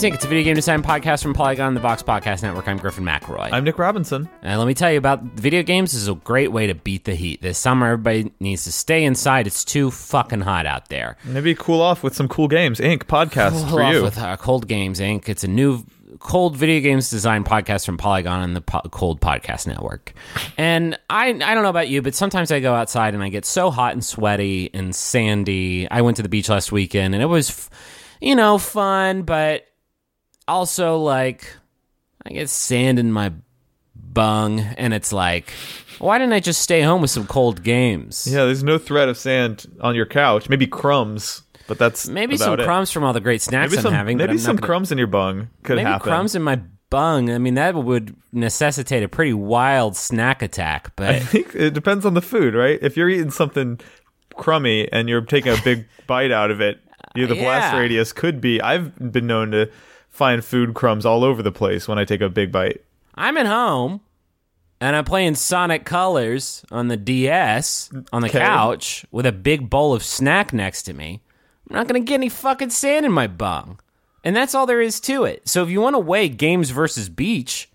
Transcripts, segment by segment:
It's a video game design podcast from Polygon, the Vox Podcast Network. I'm Griffin McElroy. I'm Nick Robinson. And let me tell you about video games. This is a great way to beat the heat. This summer, everybody needs to stay inside. It's too fucking hot out there. Maybe cool off with some Cool Games, Inc. podcast cool for off you. With Cold Games, Inc. It's a new cold video games design podcast from Polygon and the Cold Podcast Network. And I don't know about you, but sometimes I go outside and I get so hot and sweaty and sandy. I went to the beach last weekend, and it was, you know, fun, but also, like, I get sand in my bung, and it's like, why didn't I just stay home with some cold games? Yeah, there's no threat of sand on your couch. Maybe crumbs, but that's maybe about some it. Crumbs from all the great snacks maybe I'm having. Maybe I'm some crumbs in your bung could maybe happen. Maybe crumbs in my bung. I mean, that would necessitate a pretty wild snack attack. But I think it depends on the food, right? If you're eating something crummy and you're taking a big bite out of it, the blast radius could be. I've been known to find food crumbs all over the place when I take a big bite. I'm at home, and I'm playing Sonic Colors on the DS on the couch with a big bowl of snack next to me. I'm not going to get any fucking sand in my bung. And that's all there is to it. So if you want to weigh games versus beach,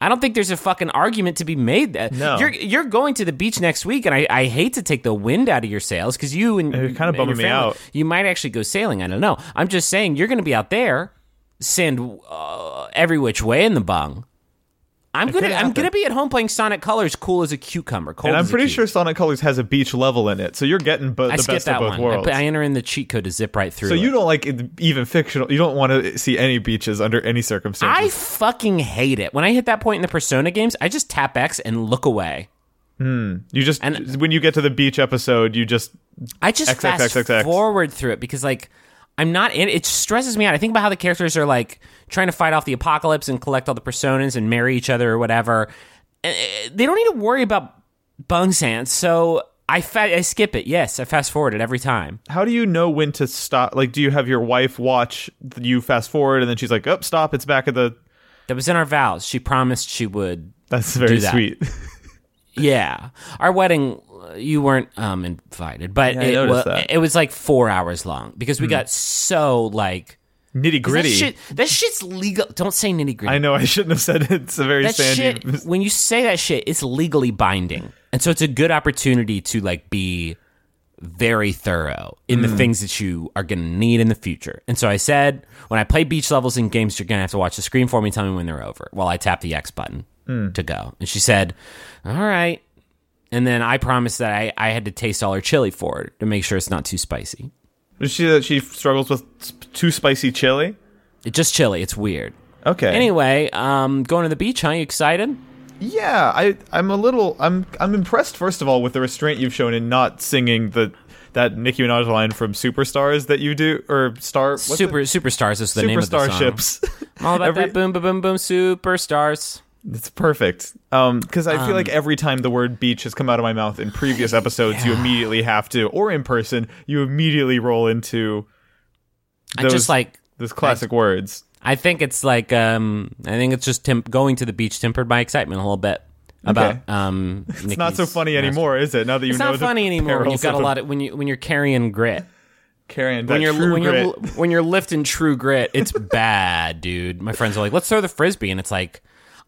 I don't think there's a fucking argument to be made. No. You're going to the beach next week, and I hate to take the wind out of your sails, because you and you're kind of bumming me out. You might actually go sailing. I don't know. I'm just saying you're going to be out there. Sand every which way in the bung. I'm gonna be at home playing Sonic Colors, cool as a cucumber. And I'm pretty sure Sonic Colors has a beach level in it, so you're getting the best of both worlds. I enter in the cheat code to zip right through. So you don't like even fictional. You don't want to see any beaches under any circumstances. I fucking hate it when I hit that point in the Persona games. I just tap X and look away. And when you get to the beach episode, I just fast forward through it because like. I'm not in it. Stresses me out. I think about how the characters are like trying to fight off the apocalypse and collect all the personas and marry each other or whatever. They don't need to worry about bung sand, so I skip it. Yes, I fast forward it every time. How do you know when to stop? Like, do you have your wife watch you fast forward and then she's like, "Oh, stop! It's back at the." That was in our vows. She promised she would. That's very sweet. Yeah, our wedding. You weren't invited, but it was like 4 hours long because we got so like nitty gritty. That shit's legal. Don't say nitty gritty. I know I shouldn't have said it. It's a very sandy. Shit, when you say that shit, it's legally binding, and so it's a good opportunity to like be very thorough in the things that you are going to need in the future. And so I said, when I play beach levels in games, you're going to have to watch the screen for me, tell me when they're over, while I tap the X button to go. And she said, "All right." And then I promised that I had to taste all her chili for her to make sure it's not too spicy. Is she that she struggles with too spicy chili? It's just chili. It's weird. Okay. Anyway, going to the beach, huh? You excited? Yeah, I'm a little. I'm impressed. First of all, with the restraint you've shown in not singing that Nicki Minaj line from Superstars that you do or Star Superstars is the name of the song. Superstarships. All about that boom boom boom boom superstars. It's perfect. Because I feel like every time the word beach has come out of my mouth in previous episodes, you immediately have to, or in person, you immediately roll into those classic words. I think it's like, I think it's just going to the beach tempered my excitement a little bit about. Okay. It's Nikki's not so funny anymore, is it? Now that you know it's not funny anymore. When you've got a lot of when you're carrying grit. When you're lifting true grit, it's bad, dude. My friends are like, "Let's throw the frisbee," and it's like.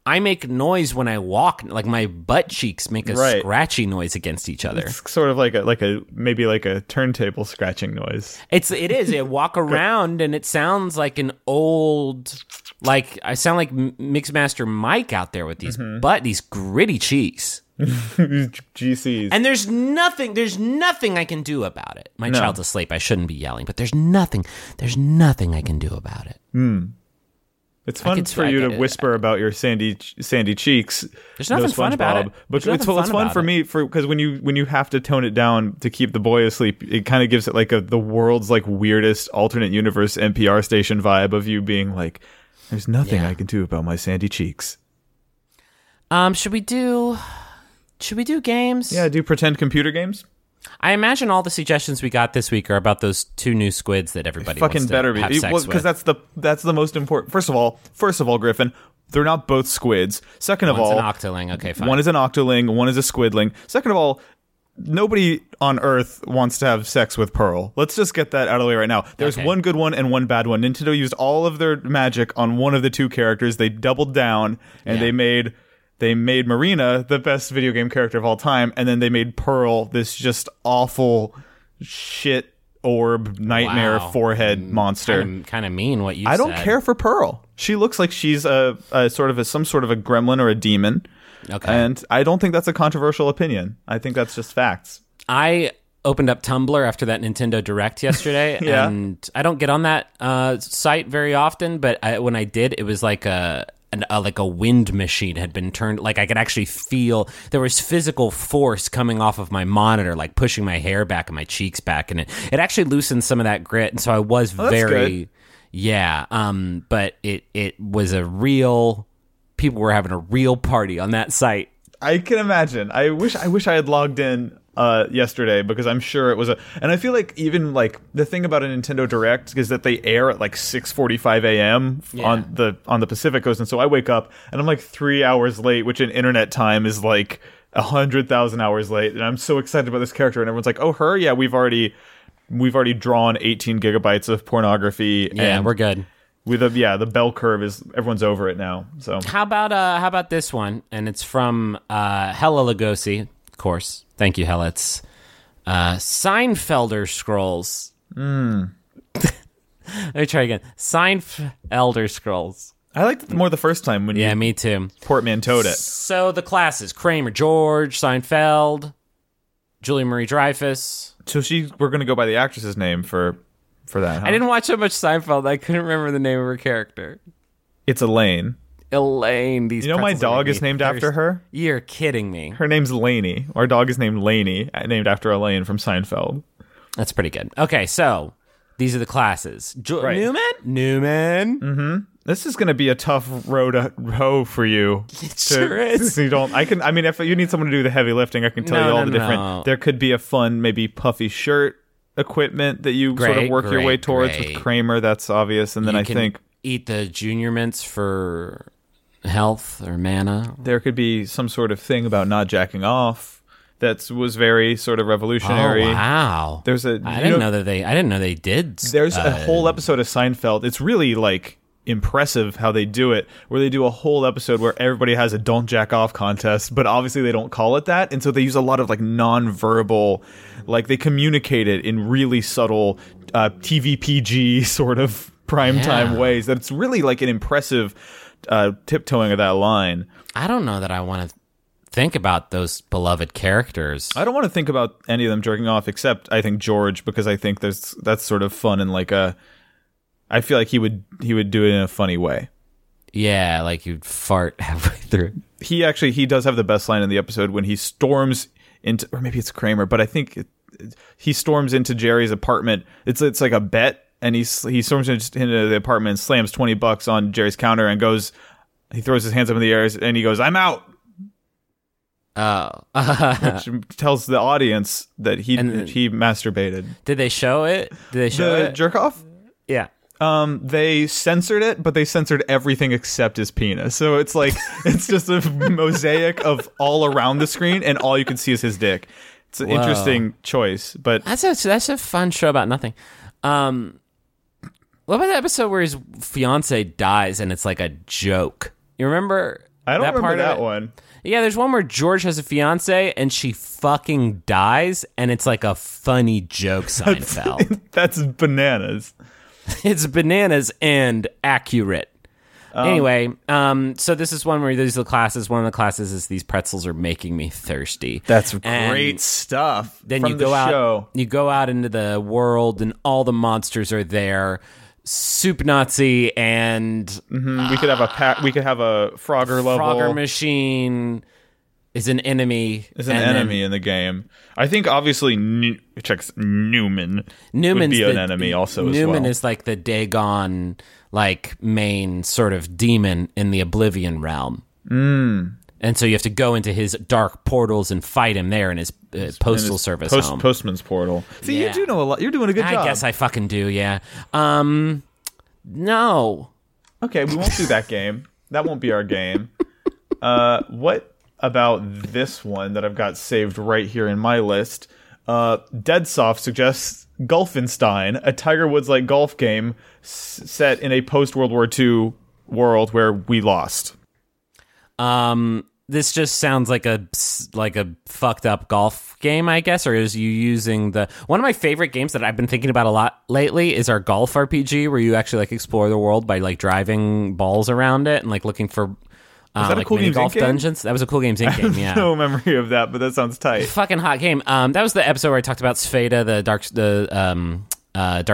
I make noise when I walk, like my butt cheeks make a scratchy noise against each other. It's sort of like a turntable scratching noise. It is. I walk around and it sounds like an old, like I sound like Mixmaster Mike out there with these gritty cheeks. GCs. And there's nothing I can do about it. My child's asleep. I shouldn't be yelling, but there's nothing I can do about it. Mm. It's fun for you to whisper about your sandy cheeks. There's nothing fun about it. But it's fun for me because when you have to tone it down to keep the boy asleep, it kind of gives it like the world's like weirdest alternate universe NPR station vibe of you being like, there's nothing I can do about my sandy cheeks. Should we do games? Yeah, do pretend computer games. I imagine all the suggestions we got this week are about those two new squids that everybody fucking wants to better be have sex with. Because that's the most important. First of all, Griffin, they're not both squids. Second of all, one's an octoling. Okay, fine. One is an octoling. One is a squidling. Second of all, nobody on Earth wants to have sex with Pearl. Let's just get that out of the way right now. There's one good one and one bad one. Nintendo used all of their magic on one of the two characters. They doubled down and they made Marina the best video game character of all time, and then they made Pearl this just awful shit orb nightmare forehead monster. Kind of mean what you said. I don't care for Pearl. She looks like she's some sort of a gremlin or a demon. Okay. And I don't think that's a controversial opinion. I think that's just facts. I opened up Tumblr after that Nintendo Direct yesterday, and I don't get on that site very often, but when I did, it was like a wind machine had been turned. Like I could actually feel there was physical force coming off of my monitor, like pushing my hair back and my cheeks back, and it actually loosened some of that grit. And so I was but it was a real. People were having a real party on that site. I can imagine. I wish I had logged in yesterday, because I'm sure it was and I feel like even like the thing about a Nintendo Direct is that they air at like 6:45 a.m. on the Pacific Coast, and so I wake up and I'm like 3 hours late, which in internet time is like 100,000 hours late, and I'm so excited about this character, and everyone's like, "Oh, her? Yeah, we've already drawn 18 gigabytes of pornography. Yeah, and we're good." With the bell curve is everyone's over it now. So how about this one? And it's from Hella Lugosi, of course. Thank you, Hella. It's Seinfelder Scrolls. Let me try again. Seinfelder Scrolls. I liked it more the first time. Yeah, me too. Portmanteaued it. So the classes: Kramer, George, Seinfeld, Julia Louis-Dreyfuss. So we're going to go by the actress's name for that, huh? I didn't watch so much Seinfeld. I couldn't remember the name of her character. It's Elaine. These my dog is named after her? You're kidding me. Her name's Laney. Our dog is named Laney, named after Elaine from Seinfeld. That's pretty good. Okay, so these are the classes. Newman? Mm-hmm. This is going to be a tough road to hoe for you. It sure is. If you need someone to do the heavy lifting, I can tell you all the different. No. There could be a fun, maybe puffy shirt equipment that you your way towards with Kramer. That's obvious. And then I think eat the junior mints for health or mana. There could be some sort of thing about not jacking off that was very sort of revolutionary. Oh, wow. I didn't know they did. There's a whole episode of Seinfeld. It's really like impressive how they do it, where they do a whole episode where everybody has a don't jack off contest, but obviously they don't call it that, and so they use a lot of like non-verbal, like they communicate it in really subtle TVPG sort of primetime ways that it's really like an impressive tiptoeing of that line. I don't know that I want to think about those beloved characters. I don't want to think about any of them jerking off, except I think George, because I think that's sort of fun, and like I feel like he would do it in a funny way. Yeah, like you'd fart halfway through. He does have the best line in the episode when he storms into, or maybe it's Kramer, but I think he storms into Jerry's apartment. It's like a bet, and he storms into the apartment and slams $20 on Jerry's counter and goes. He throws his hands up in the air and he goes, "I'm out." Oh, which tells the audience that he masturbated. Did they show it? Did they show the jerk off? Yeah. They censored it, but they censored everything except his penis. So it's like it's just a mosaic of all around the screen, and all you can see is his dick. It's an interesting choice, but that's a fun show about nothing. What about the episode where his fiance dies and it's like a joke? You remember? I don't remember that one. Yeah, there's one where George has a fiance and she fucking dies, and it's like a funny joke. Seinfeld. That's bananas. It's bananas and accurate. Anyway, so this is one where these are the classes. One of the classes is these pretzels are making me thirsty. That's great stuff. Then you go out. You go out into the world, and all the monsters are there. Soup Nazi, and we could have a Frogger level. Frogger machine is an enemy. Is an enemy in the game. I think obviously Newman. Newman's would be an enemy also. Newman is like the Dagon, like main sort of demon in the Oblivion realm. Mm. And so you have to go into his dark portals and fight him there in his postal service home. Postman's portal. See, yeah. You do know a lot. You're doing a good job. I guess I fucking do, yeah. No. Okay, we won't do that game. That won't be our game. What about this one that I've got saved right here in my list? Deadsoft suggests Golfenstein, a Tiger Woods-like golf game set in a post-World War II world where we lost. This just sounds like a fucked up golf game, I guess, or is you using the... One of my favorite games that I've been thinking about a lot lately is our golf RPG, where you actually, like, explore the world by, like, driving balls around it and, like, looking for... Was that a Cool Games Inc. dungeons? That was a Cool Games Inc. game, yeah. I have no memory of that, but that sounds tight. Fucking hot game. That was the episode where I talked about Sfeda, Dark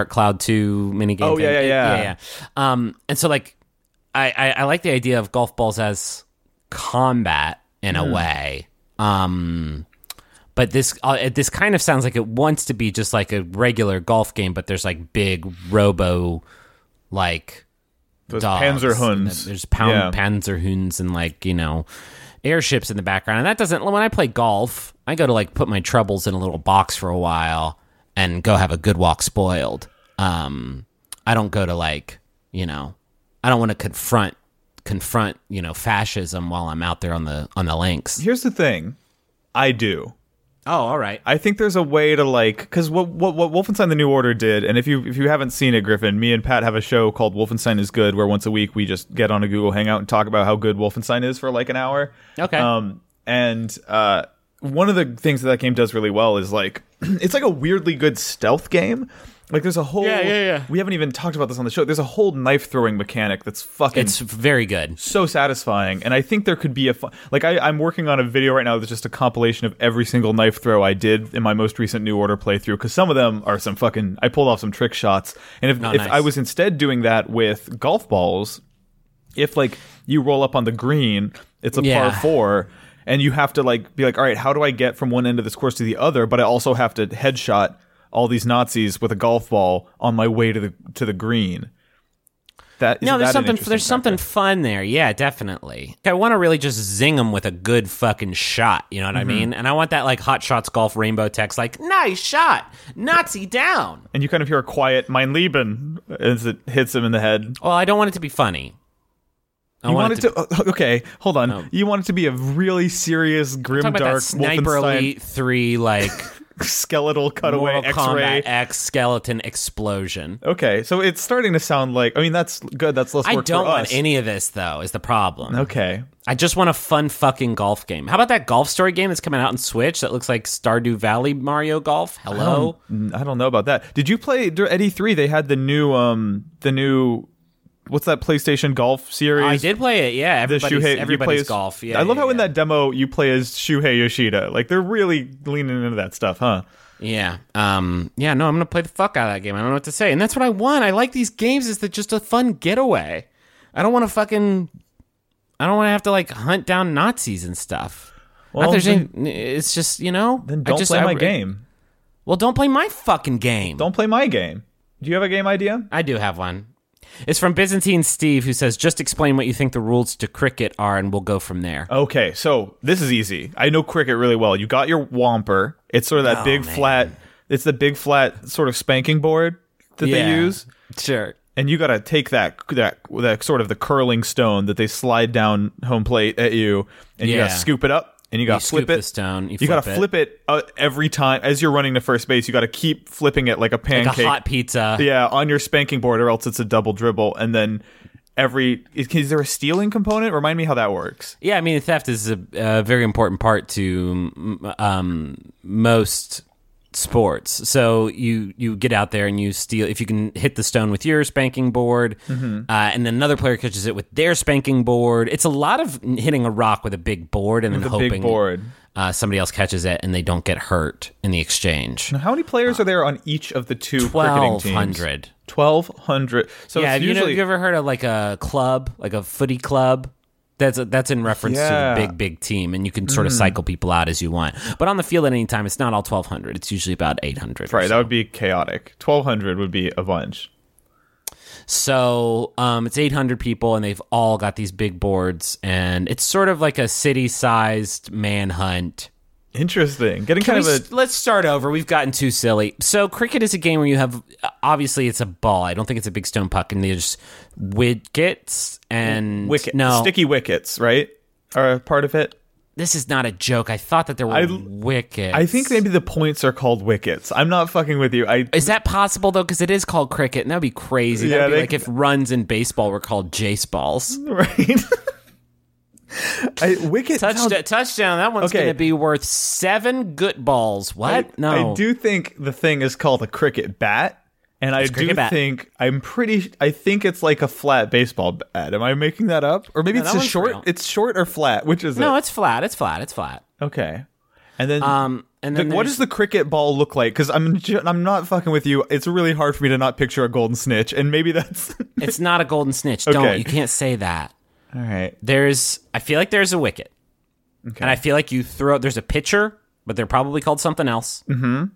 Cloud 2 minigame. Oh, yeah, yeah, yeah, yeah, yeah. And so, like, I like the idea of golf balls as... combat in a way, but this kind of sounds like it wants to be just like a regular golf game, but there's like big robo, like those dogs. Panzerhunds. There's Panzerhunds and, like, you know, airships in the background. And that doesn't... When I play golf, I go to, like, put my troubles in a little box for a while and go have a good walk spoiled. I don't go to, like, you know, I don't want to confront, you know, fascism while I'm out there on the links. Here's the thing. I do. Oh, all right. I think there's a way to, like, because what Wolfenstein: The New Order did, and if you haven't seen it, Griffin, me and Pat have a show called Wolfenstein is Good, where once a week we just get on a Google Hangout and talk about how good Wolfenstein is for like an hour. Okay. And one of the things that game does really well is, like, it's like a weirdly good stealth game. Like, there's a whole... Yeah. We haven't even talked about this on the show. There's a whole knife-throwing mechanic that's fucking... It's very good. So satisfying. And I think there could be a... Like, I'm working on a video right now that's just a compilation of every single knife throw I did in my most recent New Order playthrough. Because some of them are some fucking... I pulled off some trick shots. And if I was instead doing that with golf balls, if, like, you roll up on the green, it's a par four... And you have to, like, be like, all right, how do I get from one end of this course to the other? But I also have to headshot all these Nazis with a golf ball on my way to the green. There's something fun there. Yeah, definitely. I want to really just zing them with a good fucking shot. You know what I mean? And I want that, like, Hot Shots Golf rainbow text, like, nice shot, Nazi down. And you kind of hear a quiet "Mein Lieben" as it hits him in the head. Well, I don't want it to be funny. Okay, hold on. No. You want it to be a really serious, grim, dark Sniper Elite 3, like... skeletal cutaway Mortal X-ray. Kombat X skeleton explosion. Okay, so it's starting to sound like... I mean, that's good. That's less work for us. I don't want any of this, though, is the problem. Okay. I just want a fun fucking golf game. How about that golf story game that's coming out on Switch that looks like Stardew Valley Mario Golf? Hello? I don't know about that. Did you play... At E3, they had the new... What's that PlayStation golf series? I did play it, yeah. Everybody's golf. Yeah, I love how in that demo you play as Shuhei Yoshida. Like, they're really leaning into that stuff, huh? Yeah. I'm going to play the fuck out of that game. I don't know what to say. And that's what I want. I like these games. It's just a fun getaway. I don't want to have to, like, hunt down Nazis and stuff. Well, it's just, you know. Then don't play my game. Well, don't play my fucking game. Don't play my game. Do you have a game idea? I do have one. It's from Byzantine Steve, who says, just explain what you think the rules to cricket are, and we'll go from there. Okay, so this is easy. I know cricket really well. You got your whomper. It's sort of that flat... It's the big, flat sort of spanking board that they use. Sure. And you got to take that sort of the curling stone that they slide down home plate at you, and you got to scoop it up. And you got to flip it. You got to flip it every time as you're running to first base. You got to keep flipping it like a pancake, like a hot pizza. Yeah, on your spanking board, or else it's a double dribble. And then is there a stealing component? Remind me how that works. Yeah, I mean, theft is a very important part to most sports. So you get out there and you steal, if you can hit the stone with your spanking board, and then another player catches it with their spanking board. It's a lot of hitting a rock with a big board and then hoping somebody else catches it and they don't get hurt in the exchange. Now, how many players are there on each of the two cricketing teams? 1,200. 1,200. So yeah, it's usually... have you ever heard of like a club, like a footy club? That's in reference to the big team, and you can sort of cycle people out as you want. But on the field at any time, it's not all 1,200. It's usually about 800. Right, so that would be chaotic. 1,200 would be a bunch. So it's 800 people, and they've all got these big boards, and it's sort of like a city-sized manhunt. Interesting. Getting kind of a... Let's start over. We've gotten too silly. So cricket is a game where you have... Obviously, it's a ball. I don't think it's a big stone puck. And there's wickets and... Sticky wickets, right? Are a part of it? This is not a joke. I thought that there were wickets. I think maybe the points are called wickets. I'm not fucking with you. Is that possible, though? Because it is called cricket, and that would be crazy. Yeah, that'd be like if runs in baseball were called jace balls. Right. Wicket touchdown. That one's going to be worth 7 good balls. What? No, I do think the thing is called a cricket bat, and I think it's like a flat baseball bat. Am I making that up? Or maybe it's a short. Real. It's short or flat. Which is no? It's flat. Okay, and then what does the cricket ball look like? Because I'm not fucking with you. It's really hard for me to not picture a golden snitch, and maybe that's it's not a golden snitch. You can't say that. All right. I feel like there's a wicket. Okay. And I feel like there's a pitcher, but they're probably called something else. Mm-hmm. And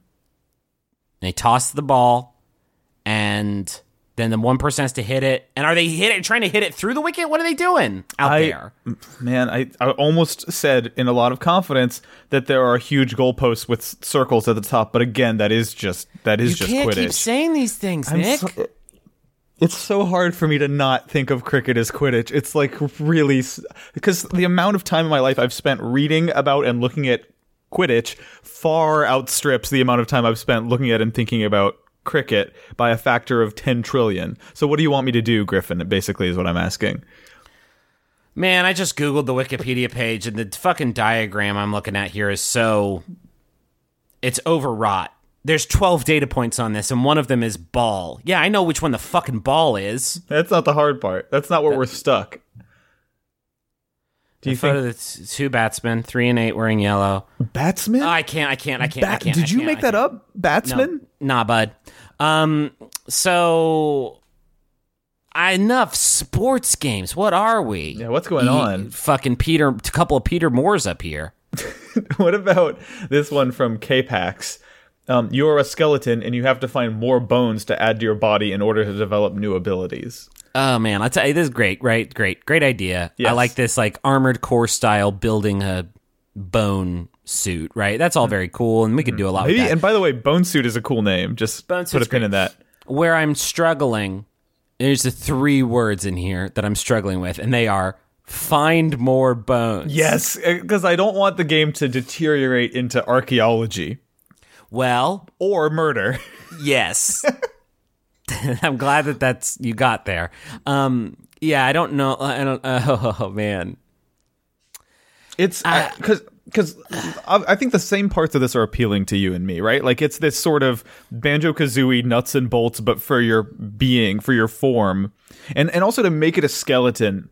they toss the ball, and then the one person has to hit it. And are they trying to hit it through the wicket? What are they doing out there? Man, I almost said in a lot of confidence that there are huge goalposts with circles at the top, but again, that is just Quidditch. You can't keep saying these things, Nick. It's so hard for me to not think of cricket as Quidditch. It's like really... Because the amount of time in my life I've spent reading about and looking at Quidditch far outstrips the amount of time I've spent looking at and thinking about cricket by a factor of 10 trillion. So what do you want me to do, Griffin? Basically is what I'm asking. Man, I just Googled the Wikipedia page, and the fucking diagram I'm looking at here is so... It's overwrought. There's 12 data points on this, and one of them is ball. Yeah, I know which one the fucking ball is. That's not the hard part. That's not where we're stuck. Do you think the 2 batsmen, 3 and 8 wearing yellow? Batsmen? Oh, I can't. Did you make that up? Batsmen? No. Nah, bud. So enough sports games. What are we? Yeah, what's going on? Fucking a couple of Peter Moores up here. What about this one from K-Pax? You're a skeleton, and you have to find more bones to add to your body in order to develop new abilities. Oh, man. I tell you, this is great, right? Great idea. Yes. I like this, like, Armored Core style building a bone suit, right? That's all very cool, and we could do a lot with that. And by the way, bone suit is a cool name. Just put a pin in that. Where I'm struggling, there's the 3 words in here that I'm struggling with, and they are find more bones. Yes, because I don't want the game to deteriorate into archaeology. Well, or murder. Yes. I'm glad that's you got there. Yeah, I don't know. I don't. Oh man, it's because I think the same parts of this are appealing to you and me, right? Like it's this sort of Banjo-Kazooie nuts and bolts, but for your being, for your form, and also to make it a skeleton,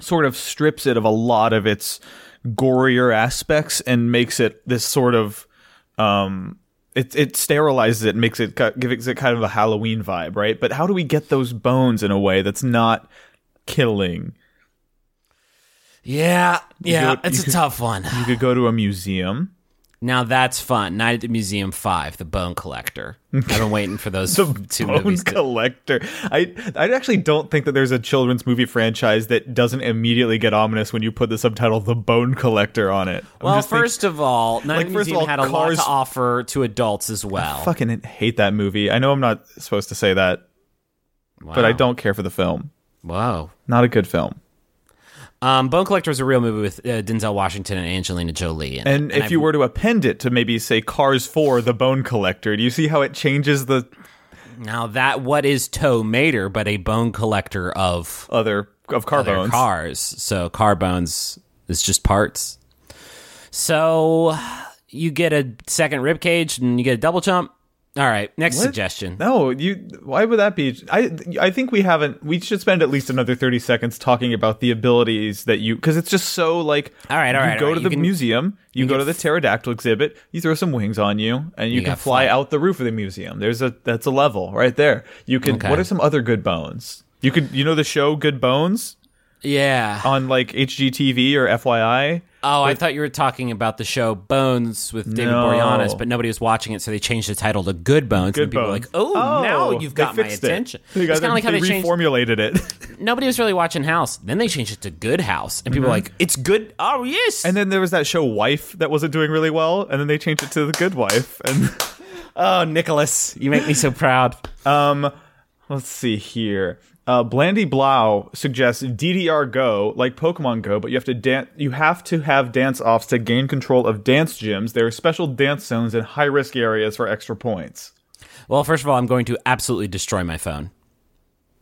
sort of strips it of a lot of its gorier aspects and makes it this sort of It sterilizes it, gives it kind of a Halloween vibe, right? But how do we get those bones in a way that's not killing? Yeah, it's a tough one. You could go to a museum. Now that's fun. Night at the Museum 5, The Bone Collector. I've been waiting for those 2 movies. The Bone Collector. I actually don't think that there's a children's movie franchise that doesn't immediately get ominous when you put the subtitle The Bone Collector on it. Well, first of all, Night at the Museum had a lot to offer to adults as well. I fucking hate that movie. I know I'm not supposed to say that, but I don't care for the film. Wow. Not a good film. Bone Collector is a real movie with Denzel Washington and Angelina Jolie. And if you were to append it to maybe say Cars 4, The Bone Collector, do you see how it changes the... Now that what is Tow-mator but a bone collector of... Other bones. Cars. So car bones is just parts. So you get a second ribcage and you get a double jump. All right, next suggestion. No, why would that be? I think we should spend at least another 30 seconds talking about the abilities that you, because it's just so like, you go to the museum, you go to the pterodactyl exhibit, you throw some wings on you, and you can fly out the roof of the museum. That's a level right there. You can, what are some other Good Bones? You know the show Good Bones? Yeah. On like HGTV or FYI. Oh, I thought you were talking about the show Bones with David Boreanaz, but nobody was watching it, so they changed the title to Good Bones. Good and people were like, oh, now you've got my attention. It's kind of like how they reformulated it. Nobody was really watching House. Then they changed it to Good House, and people were like, it's good. Oh, yes. And then there was that show Wife that wasn't doing really well, and then they changed it to The Good Wife. And oh, Nicholas, you make me so proud. Let's see here. Blandy Blau suggests DDR Go, like Pokemon Go, but you have to have dance-offs to gain control of dance gyms. There are special dance zones in high-risk areas for extra points. Well, first of all, I'm going to absolutely destroy my phone.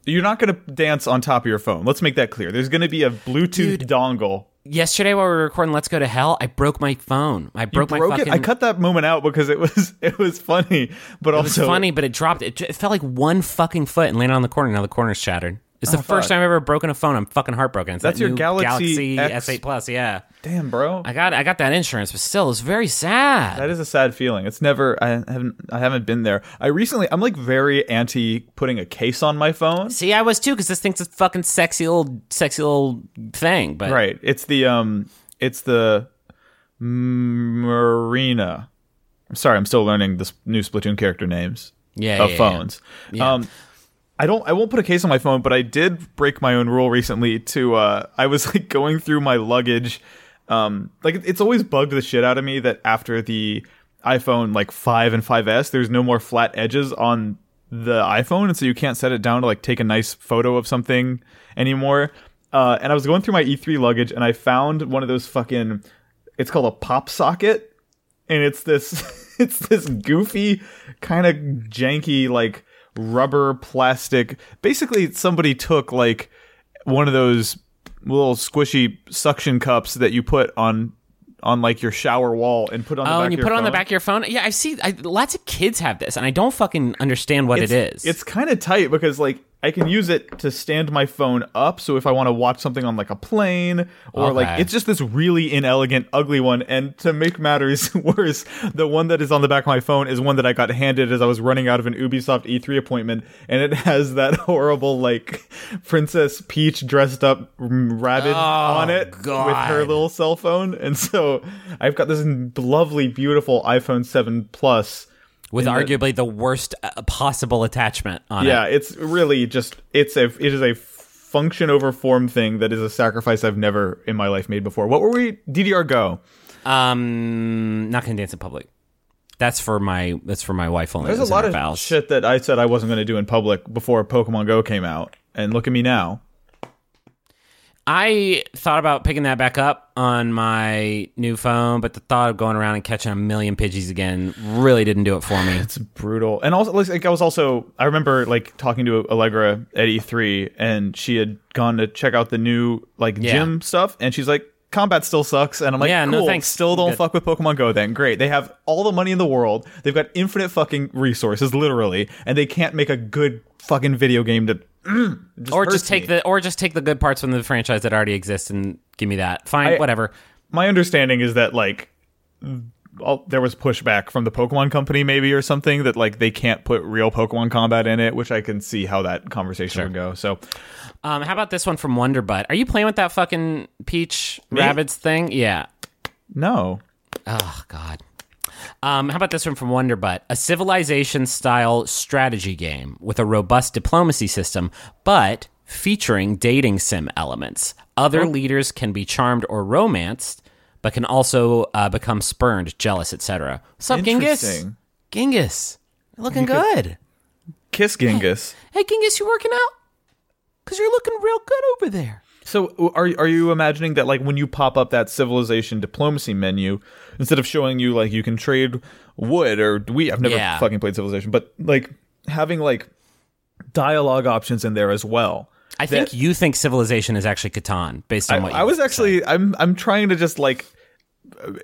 You're not going to dance on top of your phone. Let's make that clear. There's going to be a Bluetooth dongle. Yesterday while we were recording Let's Go to Hell, I broke my phone. I cut that moment out because it was funny, but also... It was funny, but it dropped. It felt like one fucking foot and landed on the corner. Now the corner's shattered. It's the first time I've ever broken a phone. I'm fucking heartbroken. That's your Galaxy S8 Plus, yeah. Damn, bro. I got that insurance, but still, it's very sad. That is a sad feeling. It's never... I haven't been there. I'm like very anti putting a case on my phone. See, I was too, because this thing's a fucking sexy old thing, but... Right. It's the Marina. I'm sorry, I'm still learning this new Splatoon character names of phones. Yeah. I won't put a case on my phone, but I did break my own rule recently to, I was like going through my luggage. Like it's always bugged the shit out of me that after the iPhone like 5 and 5S, there's no more flat edges on the iPhone. And so you can't set it down to like take a nice photo of something anymore. And I was going through my E3 luggage and I found one of those fucking, it's called a pop socket. And it's this goofy kind of janky, like, rubber plastic. Basically somebody took like one of those little squishy suction cups that you put on like your shower wall and put on the back of your phone. Oh, and you put it on the back of your phone? Yeah, I see lots of kids have this and I don't fucking understand what it is. It's kind of tight because like I can use it to stand my phone up, so if I want to watch something on like a plane or like it's just this really inelegant, ugly one. And to make matters worse, the one that is on the back of my phone is one that I got handed as I was running out of an Ubisoft E3 appointment, and it has that horrible like Princess Peach dressed up rabbit on it with her little cell phone. And so I've got this lovely, beautiful iPhone 7 Plus. With arguably the worst possible attachment on it. Yeah, it's really just, it is a function over form thing that is a sacrifice I've never in my life made before. What were we? DDR Go. Not gonna dance in public. That's for my wife only. There's a lot of shit that I said I wasn't gonna do in public before Pokemon Go came out, and look at me now. I thought about picking that back up on my new phone, but the thought of going around and catching a million Pidgeys again really didn't do it for me. It's brutal. And also, like, I remember like talking to Allegra at E3, and she had gone to check out the new like gym stuff, and she's like, "Combat still sucks," and I'm like, "Yeah, cool, no thanks. Still don't fuck with Pokemon Go." Then great, they have all the money in the world, they've got infinite fucking resources, literally, and they can't make a good fucking video game to. Just take the good parts from the franchise that already exists and give me that. Fine, whatever. My understanding is that like there was pushback from the Pokemon company maybe or something that like they can't put real Pokemon combat in it, which I can see how that conversation would go. So, how about this one from Wonderbutt? Are you playing with that fucking Peach Rabbids thing? Yeah. No. Oh God. How about this one from Wonderbutt? A Civilization-style strategy game with a robust diplomacy system, but featuring dating sim elements. Other leaders can be charmed or romanced, but can also become spurned, jealous, etc. What's up, Genghis? Genghis, looking good. Kiss Genghis. Hey, Genghis, you working out? Because you're looking real good over there. So are you imagining that like when you pop up that Civilization diplomacy menu, instead of showing you like you can trade wood or I've never fucking played Civilization, but like having like dialogue options in there as well. I think you think Civilization is actually Catan based on what you said. I'm trying to just like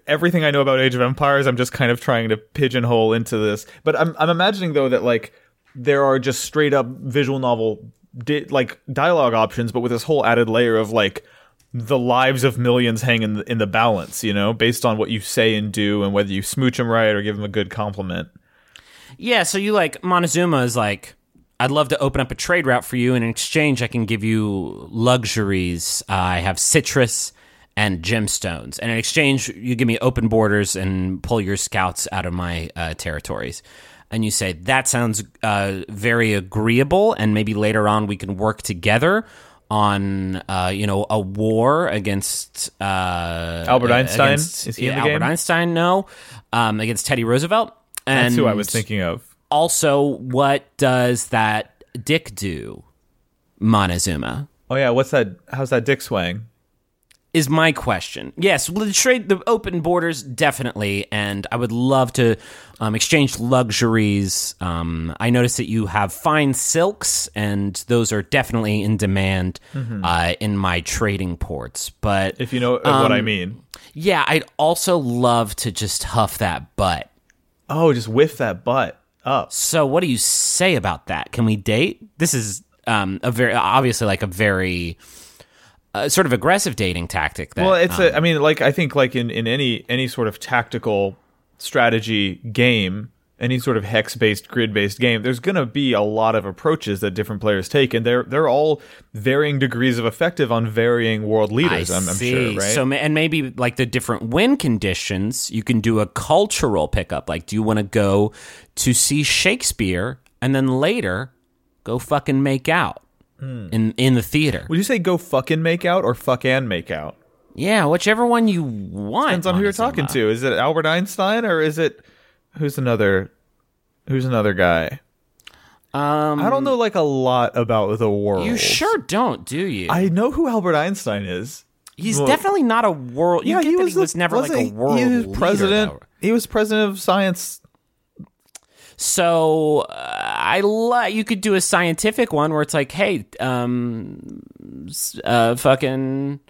everything I know about Age of Empires, I'm just kind of trying to pigeonhole into this. But I'm imagining, though, that, like, there are just straight up visual novel, like, dialogue options, but with this whole added layer of, like, the lives of millions hang in the balance, you know, based on what you say and do and whether you smooch them right or give them a good compliment. Yeah, so you, like, Montezuma is like, I'd love to open up a trade route for you. And in exchange, I can give you luxuries. I have citrus and gemstones. And in exchange, you give me open borders and pull your scouts out of my territories. And you say, that sounds very agreeable. And maybe later on we can work together on, you know, a war against... Albert Einstein? Against, is he in the game? Albert Einstein, no. Against Teddy Roosevelt. And that's who I was thinking of. Also, what does that dick do, Montezuma? Oh, yeah, what's that? How's that dick swaying? Is my question. Yes, well, the open borders, definitely, and I would love to exchange luxuries. I noticed that you have fine silks, and those are definitely in demand in my trading ports. But if you know what I mean. Yeah, I'd also love to just huff that butt. Oh, just whiff that butt. Up. So what do you say about that? Can we date? This is a very obviously like a very sort of aggressive dating tactic. That, well, it's I mean, like I think like in any sort of tactical strategy game, any sort of hex-based, grid-based game, there's going to be a lot of approaches that different players take, and they're all varying degrees of effective on varying world leaders, I'm sure, right? So, and maybe, like, the different win conditions, you can do a cultural pickup. Like, do you want to go to see Shakespeare, and then later go fucking make out in the theater? Would you say go fucking make out or fuck and make out? Yeah, whichever one you want. Depends on who you're talking to. Is it Albert Einstein, or is it... Who's another guy? I don't know like a lot about the world. You sure don't, do you? I know who Albert Einstein is. He's definitely not a world. Yeah, he was never a world. He was president. Leader, he was president of science. So you could do a scientific one where it's like, hey, fucking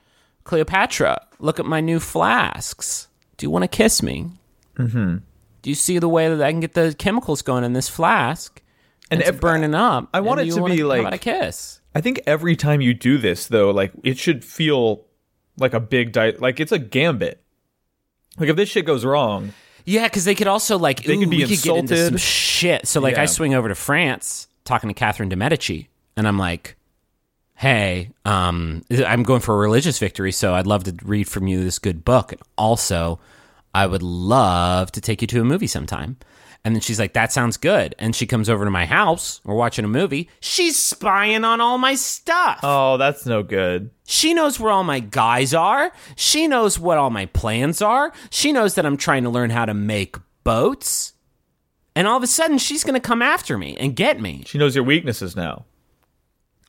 Cleopatra, look at my new flasks. Do you want to kiss me? Mm-hmm. Do you see the way that I can get the chemicals going in this flask? And it's burning up. I want it to be like... How about a kiss? I think every time you do this, though, like, it should feel like a big... like, it's a gambit. Like, if this shit goes wrong... Yeah, because they could also, like... They could be insulted. Could get into some shit. So, like, yeah. I swing over to France, talking to Catherine de Medici, and I'm like, hey, I'm going for a religious victory, so I'd love to read from you this good book. And also... I would love to take you to a movie sometime. And then she's like, that sounds good. And she comes over to my house. We're watching a movie. She's spying on all my stuff. Oh, that's no good. She knows where all my guys are. She knows what all my plans are. She knows that I'm trying to learn how to make boats. And all of a sudden, she's going to come after me and get me. She knows your weaknesses now.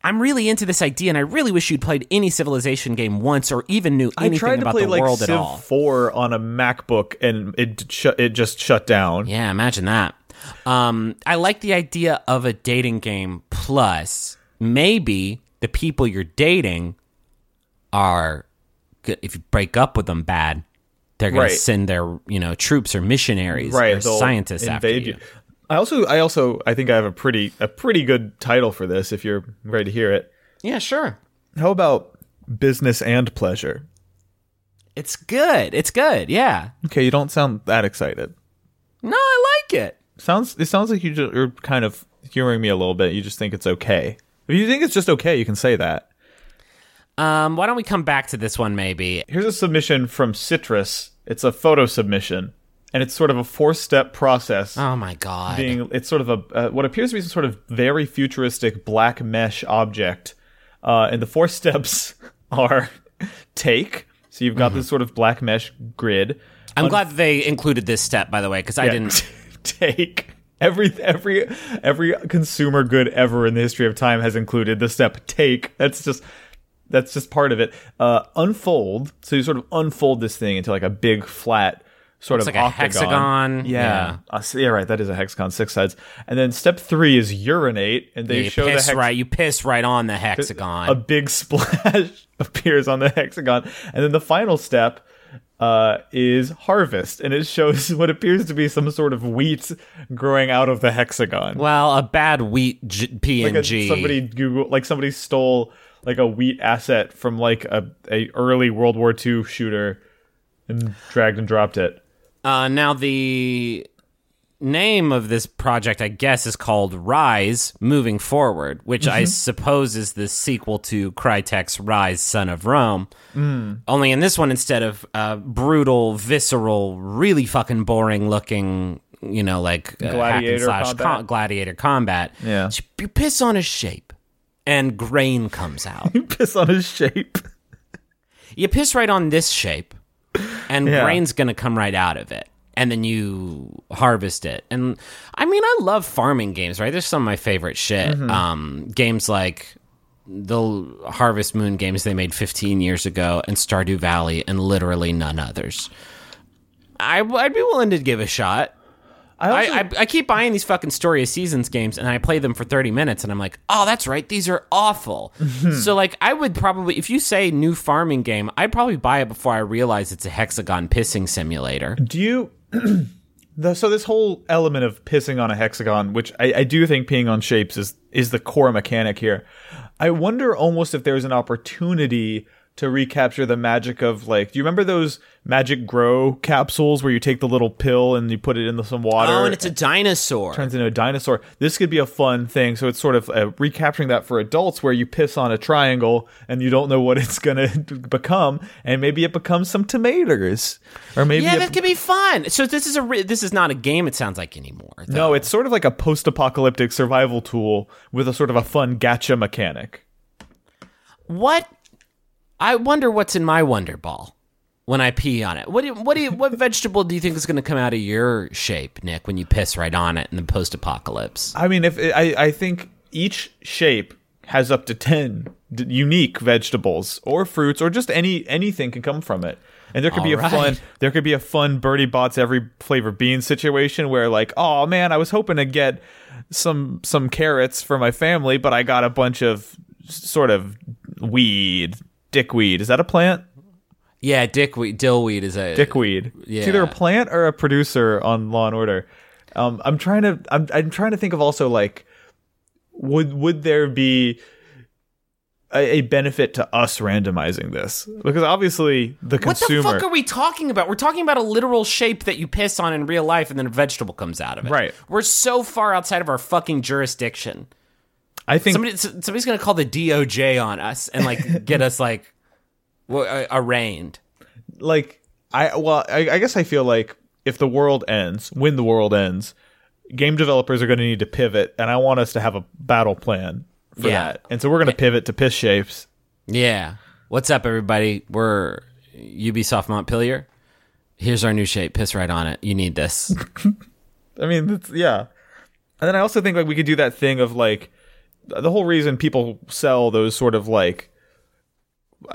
I'm really into this idea, and I really wish you'd played any Civilization game once, or even knew anything about the world at all. I tried to play, like, Civ 4 on a MacBook, and it just shut down. Yeah, imagine that. I like the idea of a dating game, plus maybe the people you're dating are, if you break up with them bad, they're going to send their troops or missionaries or scientists after you. I also I think I have a pretty good title for this if you're ready to hear it. Yeah, sure. How about business and pleasure? It's good. It's good. Yeah. Okay, you don't sound that excited. No, I like it. It sounds like you're kind of humoring me a little bit. You just think it's okay. If you think it's just okay, you can say that. Why don't we come back to this one maybe? Here's a submission from Citrus. It's a photo submission. And it's sort of a 4-step process. Oh, my God. It's sort of what appears to be some sort of very futuristic black mesh object. And the 4 steps are take. So you've got this sort of black mesh grid. I'm glad they included this step, by the way, because I didn't... Take. Every consumer good ever in the history of time has included the step take. That's just part of it. Unfold. So you sort of unfold this thing into like a big flat... Sort of like octagon. A hexagon. Yeah. Yeah, right. That is a hexagon, 6 sides. And then step 3 is urinate, and they show the hexagon. You piss right on the hexagon. A big splash appears on the hexagon. And then the final step is harvest, and it shows what appears to be some sort of wheat growing out of the hexagon. Well, a bad wheat PNG. Somebody stole like a wheat asset from like a early World War II shooter and dragged and dropped it. Now the name of this project, I guess, is called Rise Moving Forward, which I suppose is the sequel to Crytek's Rise Son of Rome. Mm. Only in this one, instead of brutal, visceral, really fucking boring looking, you know, like gladiator combat, yeah, you piss on his shape and grain comes out. You piss on his shape. You piss right on this shape. And grain's going to come right out of it. And then you harvest it. And, I mean, I love farming games, right? They're some of my favorite shit. Mm-hmm. Games like the Harvest Moon games they made 15 years ago and Stardew Valley and literally none others. I'd be willing to give a shot. I keep buying these fucking Story of Seasons games, and I play them for 30 minutes, and I'm like, oh, that's right, these are awful. So, like, I would probably, if you say new farming game, I'd probably buy it before I realize it's a hexagon pissing simulator. Do you, so this whole element of pissing on a hexagon, which I do think peeing on shapes is the core mechanic here, I wonder almost if there's an opportunity to recapture the magic of, like, do you remember those Magic Grow capsules where you take the little pill and you put it into some water? Oh, and it's a dinosaur. It turns into a dinosaur. This could be a fun thing. So it's sort of recapturing that for adults where you piss on a triangle and you don't know what it's going to become. And maybe it becomes some tomatoes. Or maybe that could be fun. So this is this is not a game, it sounds like, anymore, though. No, it's sort of like a post-apocalyptic survival tool with a sort of a fun gacha mechanic. What? I wonder what's in my Wonder Ball when I pee on it. What vegetable do you think is going to come out of your shape, Nick, when you piss right on it in the post-apocalypse? I mean, I think each shape has up to 10 unique vegetables or fruits or just anything can come from it. And there could be a fun Birdie Bots every flavor bean situation where, like, oh man, I was hoping to get some carrots for my family, but I got a bunch of sort of weed. Dickweed, is that a plant? Yeah, dillweed is a dickweed. Yeah. It's either a plant or a producer on Law and Order. I'm trying to think of also, like, would there be a benefit to us randomizing this? Because obviously the consumer. What the fuck are we talking about? We're talking about a literal shape that you piss on in real life, and then a vegetable comes out of it. Right. We're so far outside of our fucking jurisdiction. I think somebody's going to call the DOJ on us and, like, get us, like, arraigned. Like, I guess I feel like if the world ends, when the world ends, game developers are going to need to pivot, and I want us to have a battle plan for that. And so we're going to pivot to piss shapes. Yeah. What's up, everybody? We're Ubisoft Montpelier. Here's our new shape. Piss right on it. You need this. I mean, that's, yeah. And then I also think, like, we could do that thing of, like, the whole reason people sell those sort of, like,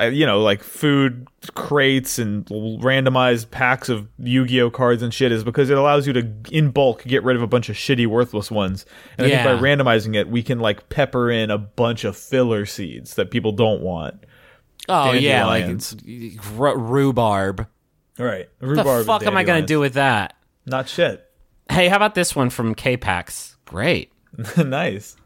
you know, like, food crates and randomized packs of Yu-Gi-Oh cards and shit is because it allows you to, in bulk, get rid of a bunch of shitty, worthless ones. And I think by randomizing it, we can, like, pepper in a bunch of filler seeds that people don't want. Oh, dandelions. Yeah, like, it's rhubarb. Right. Rhubarb. What the fuck am I going to do with that? Not shit. Hey, how about this one from K-Pax? Great. Nice.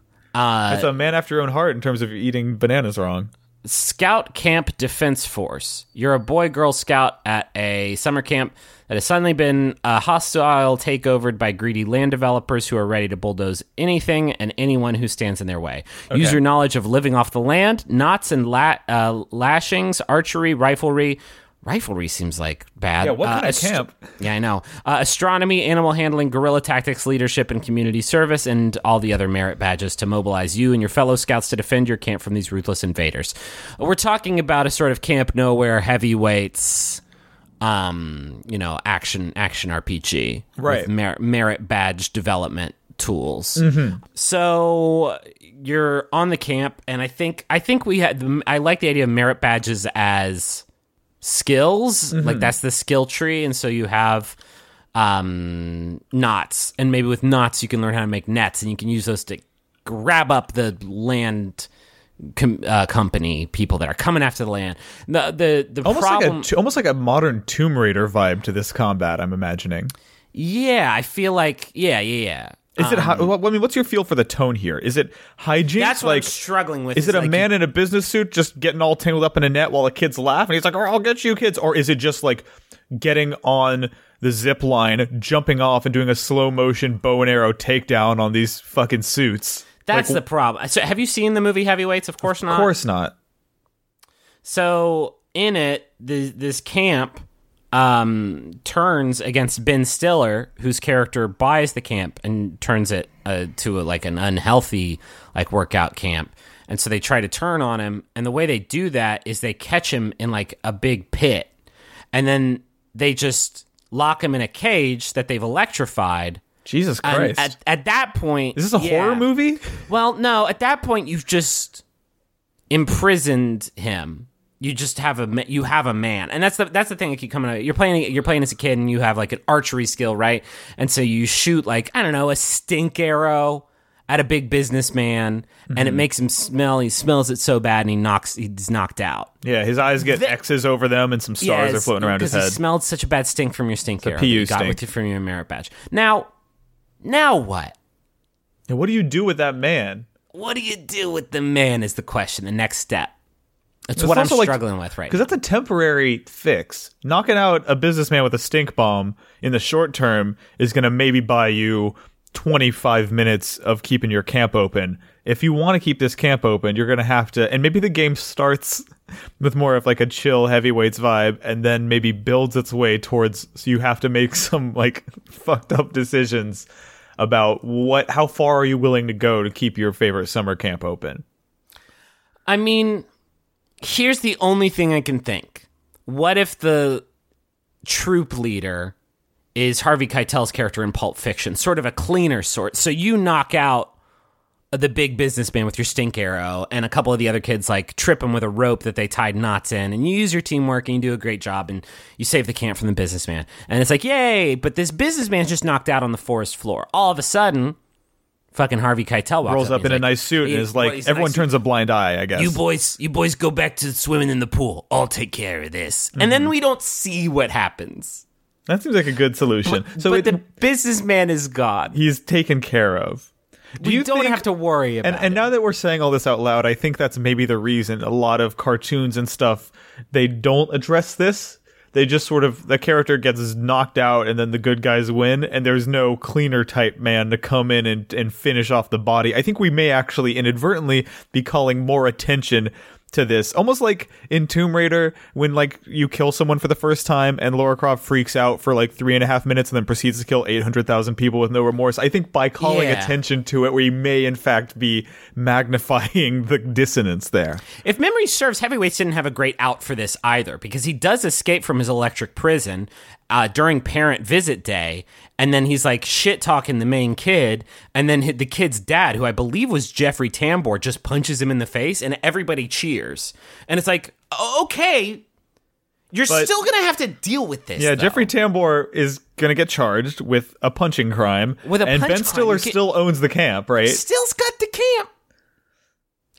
It's a man after your own heart in terms of eating bananas wrong. Scout Camp Defense Force. You're a boy-girl scout at a summer camp that has suddenly been hostile takeovered by greedy land developers who are ready to bulldoze anything and anyone who stands in their way. Okay. Use your knowledge of living off the land, knots and lashings, archery, riflery. Riflery seems like bad. Yeah, what kind of camp? Yeah, I know. Astronomy, animal handling, guerrilla tactics, leadership, and community service, and all the other merit badges to mobilize you and your fellow scouts to defend your camp from these ruthless invaders. We're talking about a sort of Camp Nowhere heavyweights, you know, action RPG, right? With merit badge development tools. Mm-hmm. So you're on the camp, and I think we had. I like the idea of merit badges as skills, like that's the skill tree, and so you have knots, and maybe with knots you can learn how to make nets, and you can use those to grab up the land company people that are coming after the land. The almost problem, like almost like a modern Tomb Raider vibe to this combat. I'm imagining. Yeah, I feel like yeah. Is it? I mean, what's your feel for the tone here? Is it hijinks? That's what I'm struggling with. Is it a man in a business suit just getting all tangled up in a net while the kids laugh, and he's like, "Oh, I'll get you, kids," or is it just like getting on the zip line, jumping off, and doing a slow motion bow and arrow takedown on these fucking suits? That's like, the problem. So, have you seen the movie Heavyweights? Of course not. Of course not. So, in it, this camp turns against Ben Stiller, whose character buys the camp and turns it to like an unhealthy like workout camp. And so they try to turn on him, and the way they do that is they catch him in like a big pit, and then they just lock him in a cage that they've electrified. Jesus Christ. At that point... Is this a horror movie? Well, no. At that point, you've just imprisoned him. You just have a man, and that's the thing that keep coming out. You're playing as a kid, and you have like an archery skill, right? And so you shoot like, I don't know, a stink arrow at a big businessman, mm-hmm. and it makes him smell. He smells it so bad, and he's knocked out. Yeah, his eyes get X's over them, and some stars are floating around his head. He smelled such a bad stink from your stink arrow. PU stink. Got with you from your merit badge. Now what? And what do you do with that man? What do you do with the man is the question. The next step. That's what I'm struggling with right now. Because that's a temporary fix. Knocking out a businessman with a stink bomb in the short term is going to maybe buy you 25 minutes of keeping your camp open. If you want to keep this camp open, you're going to have to... And maybe the game starts with more of like a chill Heavyweights vibe and then maybe builds its way towards... So you have to make some like fucked up decisions about how far are you willing to go to keep your favorite summer camp open. I mean... Here's the only thing I can think. What if the troop leader is Harvey Keitel's character in Pulp Fiction, sort of a cleaner sort? So you knock out the big businessman with your stink arrow, and a couple of the other kids like trip him with a rope that they tied knots in, and you use your teamwork and you do a great job and you save the camp from the businessman. And it's like, yay, but this businessman's just knocked out on the forest floor. All of a sudden... Fucking Harvey Keitel walks rolls up in like, a nice suit and is like, well, everyone turns a blind eye, I guess. You boys go back to swimming in the pool. I'll take care of this. Mm-hmm. And then we don't see what happens. That seems like a good solution. But the businessman is gone. He's taken care of. You don't have to worry about it. And now that we're saying all this out loud, I think that's maybe the reason a lot of cartoons and stuff, they don't address this. They just sort of, the character gets knocked out and then the good guys win, and there's no cleaner type man to come in and finish off the body. I think we may actually inadvertently be calling more attention to this. Almost like in Tomb Raider, when like you kill someone for the first time and Lara Croft freaks out for like 3.5 minutes and then proceeds to kill 800,000 people with no remorse. I think by calling attention to it, we may in fact be magnifying the dissonance there. If memory serves, Heavyweights didn't have a great out for this either, because he does escape from his electric prison during parent visit day, and then he's like shit talking the main kid, and then the kid's dad, who I believe was Jeffrey Tambor, just punches him in the face and everybody cheers, and it's like, okay, but still gonna have to deal with this. Yeah, though. Jeffrey Tambor is gonna get charged with a punching crime, Ben Stiller still owns the camp, right? Still's got the camp.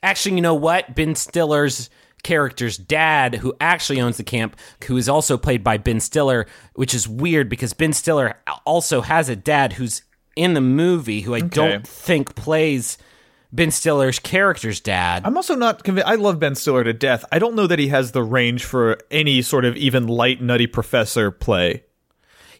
Actually, you know what? Ben Stiller's character's dad, who actually owns the camp, who is also played by Ben Stiller, which is weird because Ben Stiller also has a dad who's in the movie who I don't think plays Ben Stiller's character's dad. I'm also not convinced. I love Ben Stiller to death. I don't know that he has the range for any sort of even light nutty professor play.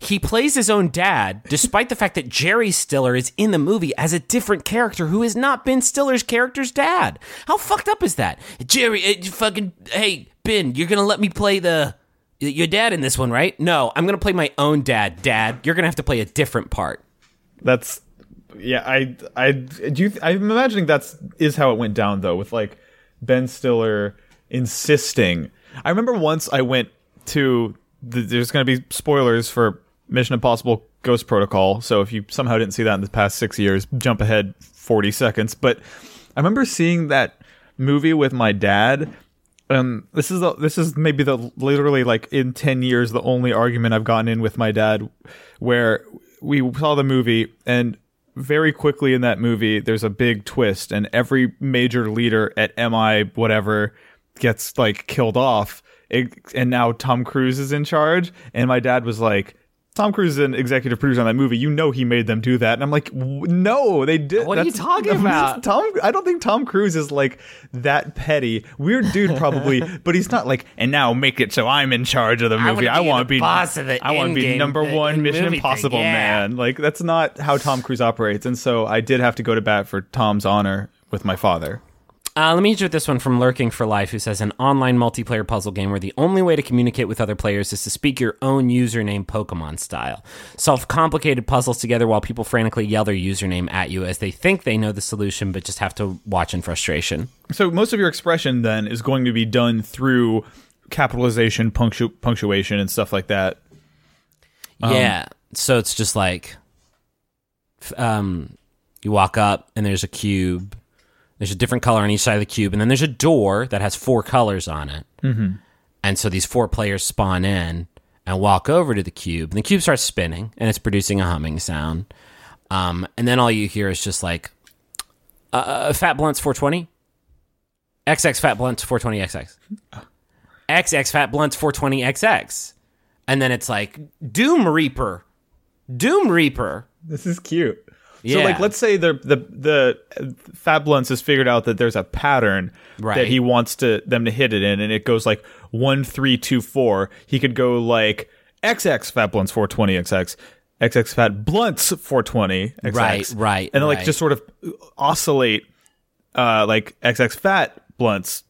He plays his own dad, despite the fact that Jerry Stiller is in the movie as a different character who is not Ben Stiller's character's dad. How fucked up is that? Hey, Ben, you're going to let me play your dad in this one, right? No, I'm going to play my own dad. Dad, you're going to have to play a different part. That's, yeah, I'm imagining that is how it went down, though, with, like, Ben Stiller insisting. I remember once I went to, there's going to be spoilers for Mission Impossible Ghost Protocol, so if you somehow didn't see that in the past 6 years, jump ahead 40 seconds. But I remember seeing that movie with my dad. This is maybe literally like in 10 years the only argument I've gotten in with my dad, where we saw the movie and very quickly in that movie, there's a big twist, and every major leader at MI whatever gets like killed off, and now Tom Cruise is in charge. And my dad was like, Tom Cruise is an executive producer on that movie. You know he made them do that. And I'm like, no, they did. What are you talking about? I don't think Tom Cruise is like that petty. Weird dude probably, but he's not like, and now make it so I'm in charge of the movie. I want to be number one Mission Impossible man. Like, that's not how Tom Cruise operates. And so I did have to go to bat for Tom's honor with my father. Let me hit you with this one from Lurking for Life, who says, an online multiplayer puzzle game where the only way to communicate with other players is to speak your own username Pokemon style. Solve complicated puzzles together while people frantically yell their username at you as they think they know the solution but just have to watch in frustration. So most of your expression then is going to be done through capitalization, punctuation, and stuff like that. Yeah, so it's just like you walk up and there's a cube. There's a different color on each side of the cube, and then there's a door that has four colors on it. Mm-hmm. And so these four players spawn in and walk over to the cube, and the cube starts spinning, and it's producing a humming sound. And then all you hear is just like, Fat Blunts 420, XX Fat Blunts 420 XX, XX Fat Blunts 420 XX. And then it's like, Doom Reaper, Doom Reaper. This is cute. Yeah. So, like, let's say the Fat Blunts has figured out that there's a pattern that he wants them to hit it in, and it goes like 1, 3, 2, 4. He could go like XX Fat Blunts 420 XX, XX Fat Blunts 420 XX, right, and then like just sort of oscillate like XX Fat Blunts.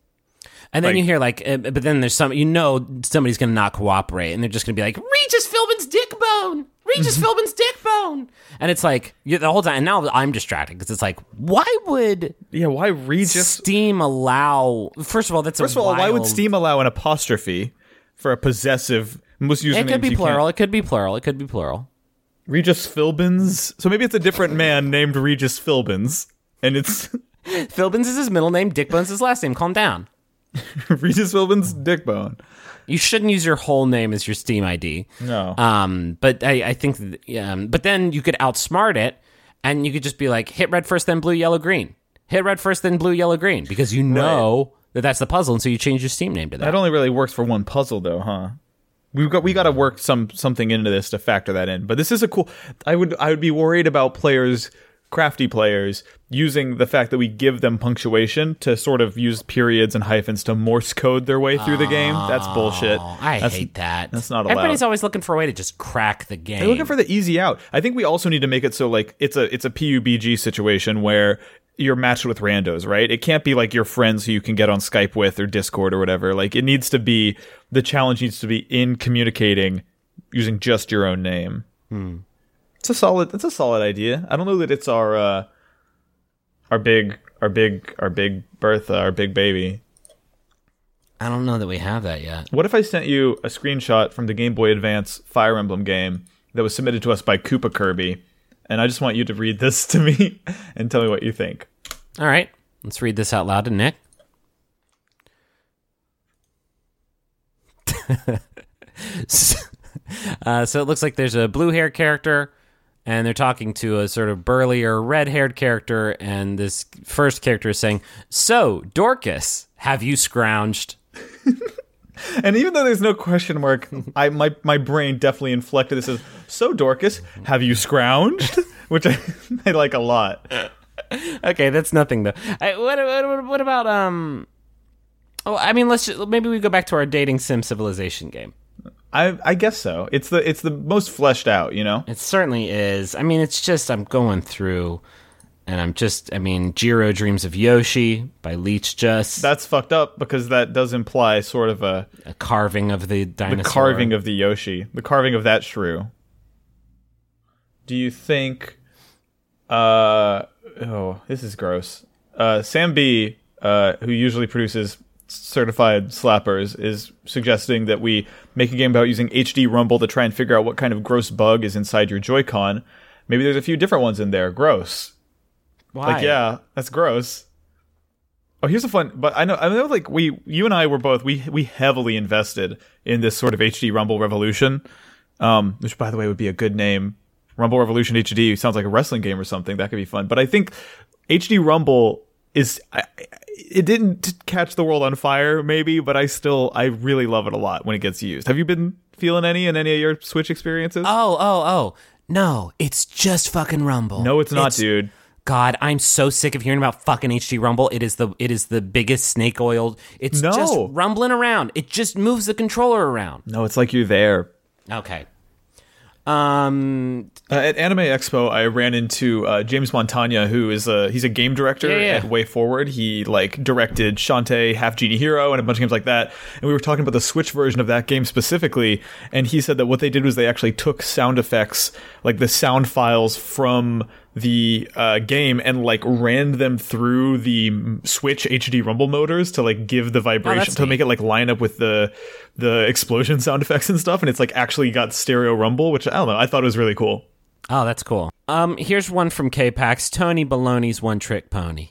And then you hear like, but then there's somebody's going to not cooperate, and they're just going to be like, Regis Philbin's dick bone, Regis Philbin's dick bone. And it's like, the whole time, and now I'm distracted because it's like, why Regis? Steam allow, why would Steam allow an apostrophe for a possessive, most usernames? It could be plural. Regis Philbin's, so maybe it's a different man named Regis Philbin's, and it's. Philbin's is his middle name, Dickbone's his last name, calm down. Regis Philbin's Dickbone. You shouldn't use your whole name as your Steam ID. No. But I think, but then you could outsmart it, and you could just be like, hit red first, then blue, yellow, green. Hit red first, then blue, yellow, green, because you know that's the puzzle, and so you change your Steam name to that. That only really works for one puzzle, though, huh? We got to work something into this to factor that in. But this is a cool. I would be worried about players. Crafty players using the fact that we give them punctuation to sort of use periods and hyphens to Morse code their way through the game. That's bullshit. I hate that. That's not allowed. Everybody's always looking for a way to just crack the game. They're looking for the easy out. I think we also need to make it so like it's a PUBG situation where you're matched with randos, right? It can't be like your friends who you can get on Skype with or Discord or whatever. Like it needs to be, the challenge needs to be in communicating using just your own name. Hmm. It's a solid idea. I don't know that it's our big Bertha, our big baby. I don't know that we have that yet. What if I sent you a screenshot from the Game Boy Advance Fire Emblem game that was submitted to us by Koopa Kirby, and I just want you to read this to me and tell me what you think. All right. Let's read this out loud to Nick. So it looks like there's a blue-haired character, and they're talking to a sort of burlier red-haired character, and this first character is saying, "So, Dorcas, have you scrounged?" And even though there's no question mark, my brain definitely inflected this as, "So, Dorcas, have you scrounged?" Which I like a lot. Okay, that's nothing, though. What about, Oh, I mean, maybe we go back to our dating sim Civilization game. I guess so. It's the most fleshed out, you know? It certainly is. I mean, it's just, I'm going through, and Jiro Dreams of Yoshi by Leech Just. That's fucked up, because that does imply sort of a carving of the dinosaur. The carving of the Yoshi. The carving of that shrew. Do you think, this is gross. Sam B, who usually produces Certified Slappers, is suggesting that we make a game about using HD Rumble to try and figure out what kind of gross bug is inside your Joy-Con. Maybe there's a few different ones in there. Gross. Why? Like, yeah, that's gross. Oh, here's a fun. But I know, like you and I were both we heavily invested in this sort of HD Rumble revolution, which by the way would be a good name Rumble Revolution HD sounds like a wrestling game or something. That could be fun. But I think HD Rumble is... it didn't catch the world on fire, maybe, but I really love it a lot when it gets used. Have you been feeling any of your Switch experiences? Oh. No, it's just fucking Rumble. No, it's not, dude. God, I'm so sick of hearing about fucking HD Rumble. It is the biggest snake oil. It's just rumbling around. It just moves the controller around. No, it's like you're there. Okay. At Anime Expo, I ran into James Montagna, who is he's a game director at Way Forward. He directed Shantae, Half Genie Hero, and a bunch of games like that. And we were talking about the Switch version of that game specifically. And he said that what they did was they actually took sound effects, like the sound files from the game, and ran them through the Switch HD Rumble motors to give the vibration to make it line up with the explosion sound effects and stuff, and it's actually got stereo rumble, which I don't know, I thought it was really cool. Oh, that's cool. Here's one from K-Pax. Tony Baloney's One Trick Pony.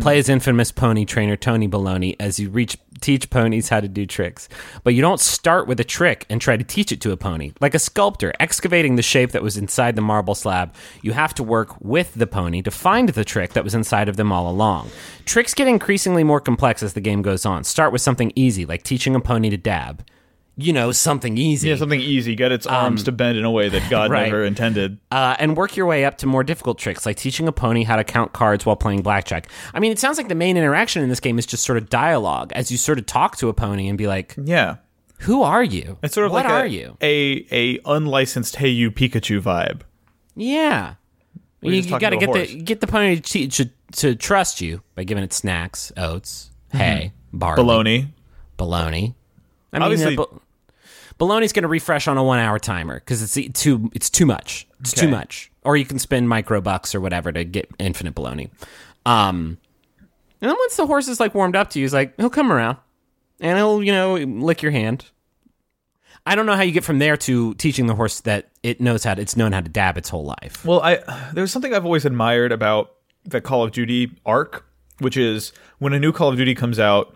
Play as infamous pony trainer Tony Baloney as you teach ponies how to do tricks. But you don't start with a trick and try to teach it to a pony. Like a sculptor excavating the shape that was inside the marble slab, you have to work with the pony to find the trick that was inside of them all along. Tricks get increasingly more complex as the game goes on. Start with something easy, like teaching a pony to dab. You know, something easy. Yeah, something easy. Get its arms to bend in a way that God never intended. And work your way up to more difficult tricks, like teaching a pony how to count cards while playing blackjack. I mean, it sounds like the main interaction in this game is just sort of dialogue, as you sort of talk to a pony and be like, "Yeah, who are you? It's sort of what are you?" A unlicensed Hey You Pikachu vibe. Yeah, you got to get the pony to trust you by giving it snacks, oats, hay, barley, bologna. I mean, obviously, Baloney's going to refresh on a 1 hour timer because it's too much. It's too much. Or you can spend microbucks or whatever to get infinite Baloney. And then once the horse is warmed up to you, he's he'll come around and he'll, lick your hand. I don't know how you get from there to teaching the horse that it's known how to dab its whole life. Well, there's something I've always admired about the Call of Duty arc, which is when a new Call of Duty comes out,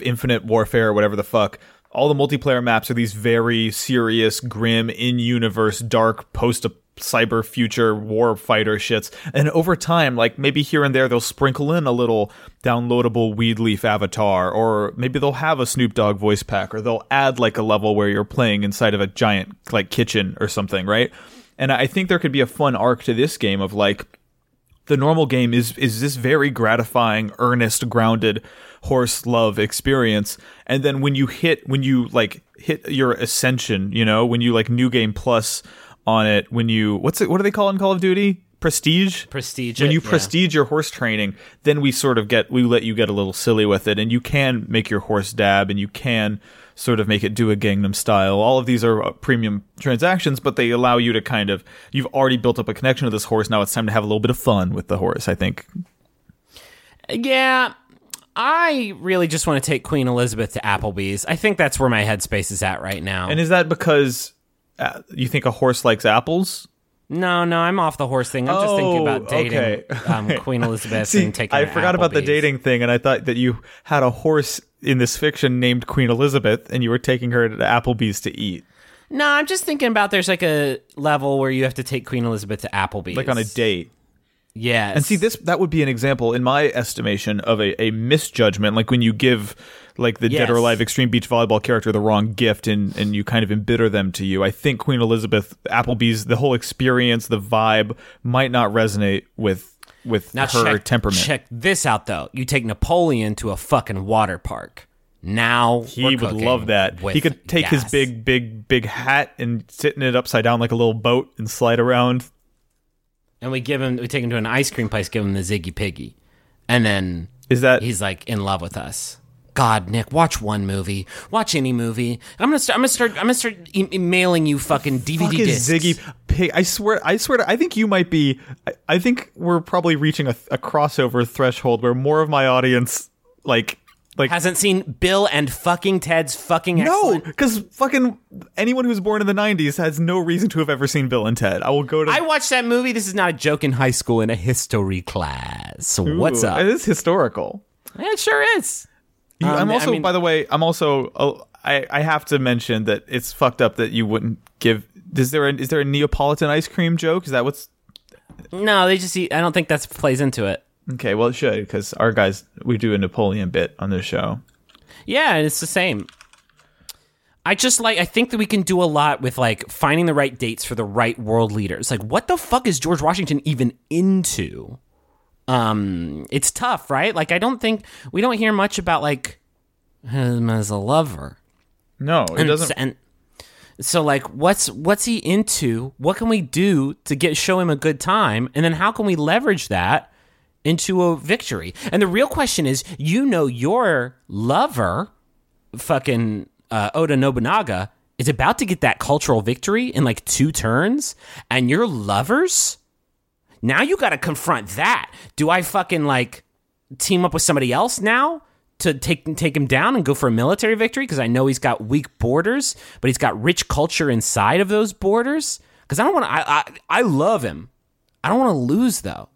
Infinite Warfare or whatever the fuck, all the multiplayer maps are these very serious, grim, in-universe, dark, post-cyber fighter warfighter shits. And over time, maybe here and there, they'll sprinkle in a little downloadable weed leaf avatar, or maybe they'll have a Snoop Dogg voice pack, or they'll add a level where you're playing inside of a giant kitchen or something, right? And I think there could be a fun arc to this game of the normal game is this very gratifying, earnest, grounded horse love experience, and then when you hit your ascension, when you New Game Plus on it, when you what do they call it in Call of Duty? Prestige. When you prestige your horse training, then we let you get a little silly with it, and you can make your horse dab, and you can sort of make it do a Gangnam Style. All of these are premium transactions, but they allow you to you've already built up a connection to this horse. Now it's time to have a little bit of fun with the horse, I think. Yeah, I really just want to take Queen Elizabeth to Applebee's. I think that's where my headspace is at right now. And is that because you think a horse likes apples? No, I'm off the horse thing. I'm just thinking about dating Queen Elizabeth. See, and taking. I forgot about the dating thing, and I thought that you had a horse in this fiction named Queen Elizabeth, and you were taking her to Applebee's to eat. No, I'm just thinking about there's a level where you have to take Queen Elizabeth to Applebee's, on a date. Yes. And see, that would be an example, in my estimation, of a misjudgment, when you give the Dead or Alive Extreme Beach Volleyball character the wrong gift and you kind of embitter them to you. I think Queen Elizabeth, Applebee's, the whole experience, the vibe might not resonate with now her temperament. Check this out, though. You take Napoleon to a fucking water park. Now he would love that. He could take his big hat and sit in it upside down like a little boat and slide around. And we take him to an ice cream place, give him the Ziggy Piggy. And then he's in love with us. God, Nick, watch one movie. Watch any movie. I'm gonna start emailing you fucking DVD discs. Ziggy Pig. I swear to, I think you might be. I think we're probably reaching a crossover threshold where more of my audience hasn't seen Bill and fucking Ted's fucking Excellent. No, because fucking anyone who's born in the 90s has no reason to have ever seen Bill and Ted. I watched that movie. This is not a joke in high school in a history class. Ooh, what's up? It is historical. It sure is. By the way, I have to mention that it's fucked up that you wouldn't give Is there a Neapolitan ice cream joke? Is that what's... No, they just eat... I don't think that plays into it. Okay, well, it should, because our guys... We do a Napoleon bit on this show. Yeah, and it's the same. I think that we can do a lot with, like, finding the right dates for the right world leaders. Like, what the fuck is George Washington even into? It's tough, right? Like, I don't think... We don't hear much about, like, him as a lover. No, it doesn't... So, like, what's he into? What can we do to show him a good time? And then how can we leverage that into a victory? And the real question is, your lover, fucking Oda Nobunaga, is about to get that cultural victory in, like, 2 turns. And your lovers? Now you got to confront that. Do I fucking, like, team up with somebody else now to take him down and go for a military victory? Because I know he's got weak borders, but he's got rich culture inside of those borders. Because I don't want to... I love him. I don't want to lose, though.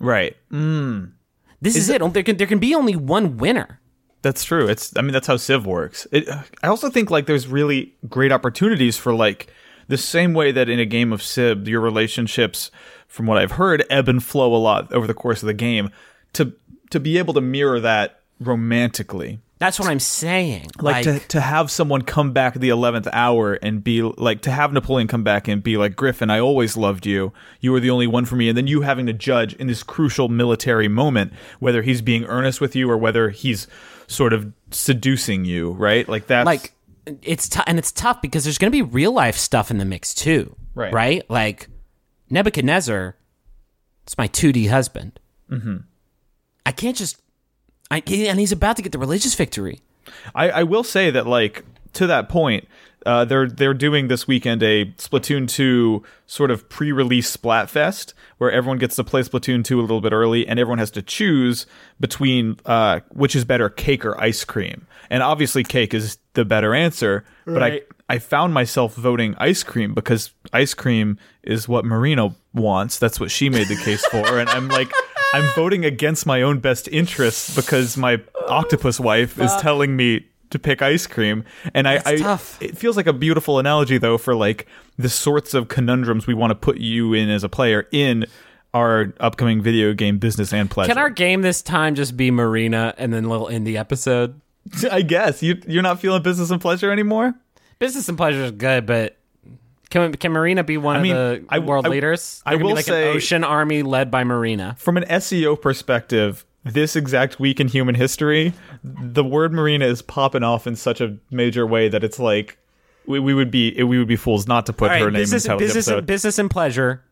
Right. Mm. This is it. There can be only one winner. That's true. That's how Civ works. I also think, like, there's really great opportunities for, like, the same way that in a game of Civ, your relationships, from what I've heard, ebb and flow a lot over the course of the game. To be able to mirror that romantically. That's what I'm saying. Like to have someone come back the 11th hour and be like, to have Napoleon come back and be like, Griffin, I always loved you. You were the only one for me. And then you having to judge in this crucial military moment, whether he's being earnest with you or whether he's sort of seducing you, right? Like that's... Like, it's tough because there's going to be real life stuff in the mix too, right? Like Nebuchadnezzar, it's my 2D husband. Mm-hmm. I can't just... And he's about to get the religious victory. I will say that, like, to that point, they're doing this weekend a Splatoon 2 sort of pre-release Splatfest where everyone gets to play Splatoon 2 a little bit early and everyone has to choose between which is better, cake or ice cream. And obviously cake is the better answer, right. But I found myself voting ice cream because ice cream is what Marino wants. That's what she made the case for. And I'm like... I'm voting against my own best interests because my octopus wife is telling me to pick ice cream. And it feels like a beautiful analogy, though, for like the sorts of conundrums we want to put you in as a player in our upcoming video game business and pleasure. Can our game this time just be Marina and then little indie episode? I guess. You're not feeling business and pleasure anymore? Business and pleasure is good, but... Can Marina be one of the world leaders? I will be like say, an ocean army led by Marina. From an SEO perspective, this exact week in human history, the word Marina is popping off in such a major way that it's like we would be fools not to put her name in the title of the episode. Business and pleasure,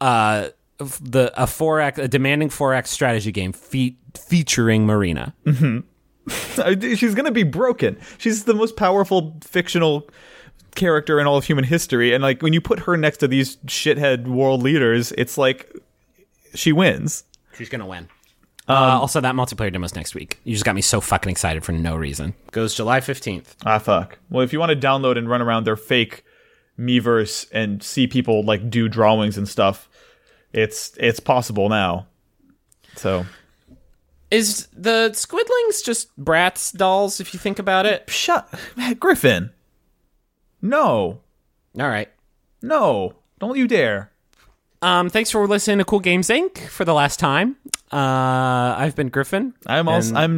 a demanding 4X strategy game featuring Marina. Mm-hmm. She's gonna be broken. She's the most powerful fictional character in all of human history, and like when you put her next to these shithead world leaders, it's like she wins. She's gonna win. Also, that multiplayer demo's next week. You just got me so fucking excited for no reason. Goes July 15th. Ah, fuck. Well, if you want to download and run around their fake Miiverse and see people like do drawings and stuff, it's possible now. So. Is the Squidlings just Bratz dolls if you think about it? Shut... Griffin. No. All right. No. Don't you dare. Thanks for listening to Cool Games Inc. for the last time. I've been Griffin. I'm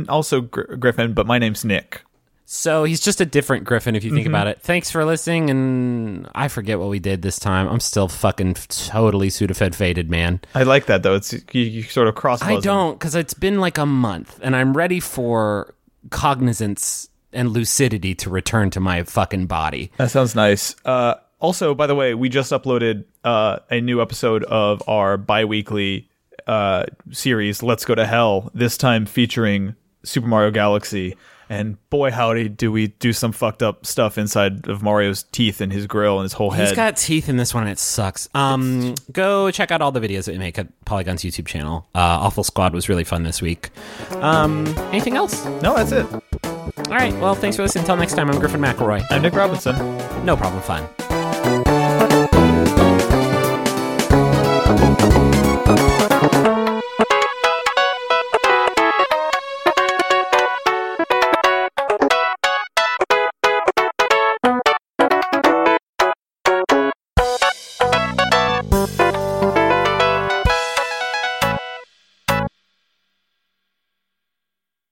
also Griffin, but my name's Nick. So he's just a different Griffin if you think about it. Thanks for listening, and I forget what we did this time. I'm still fucking totally Sudafed faded, man. I like that though. It's you sort of cross. I don't, because it's been like a month, and I'm ready for cognizance and lucidity to return to my fucking body. That sounds nice. Also, by the way, we just uploaded a new episode of our bi-weekly series, Let's Go to Hell, this time featuring Super Mario Galaxy. And boy, howdy, do we do some fucked up stuff inside of Mario's teeth and his grill and his whole head. He's got teeth in this one, and it sucks. Go check out all the videos that we make at Polygon's YouTube channel. Awful Squad was really fun this week. Anything else? No, that's it. All right, well, thanks for listening. Until next time, I'm Griffin McElroy. I'm Nick Robinson. No problem, fun.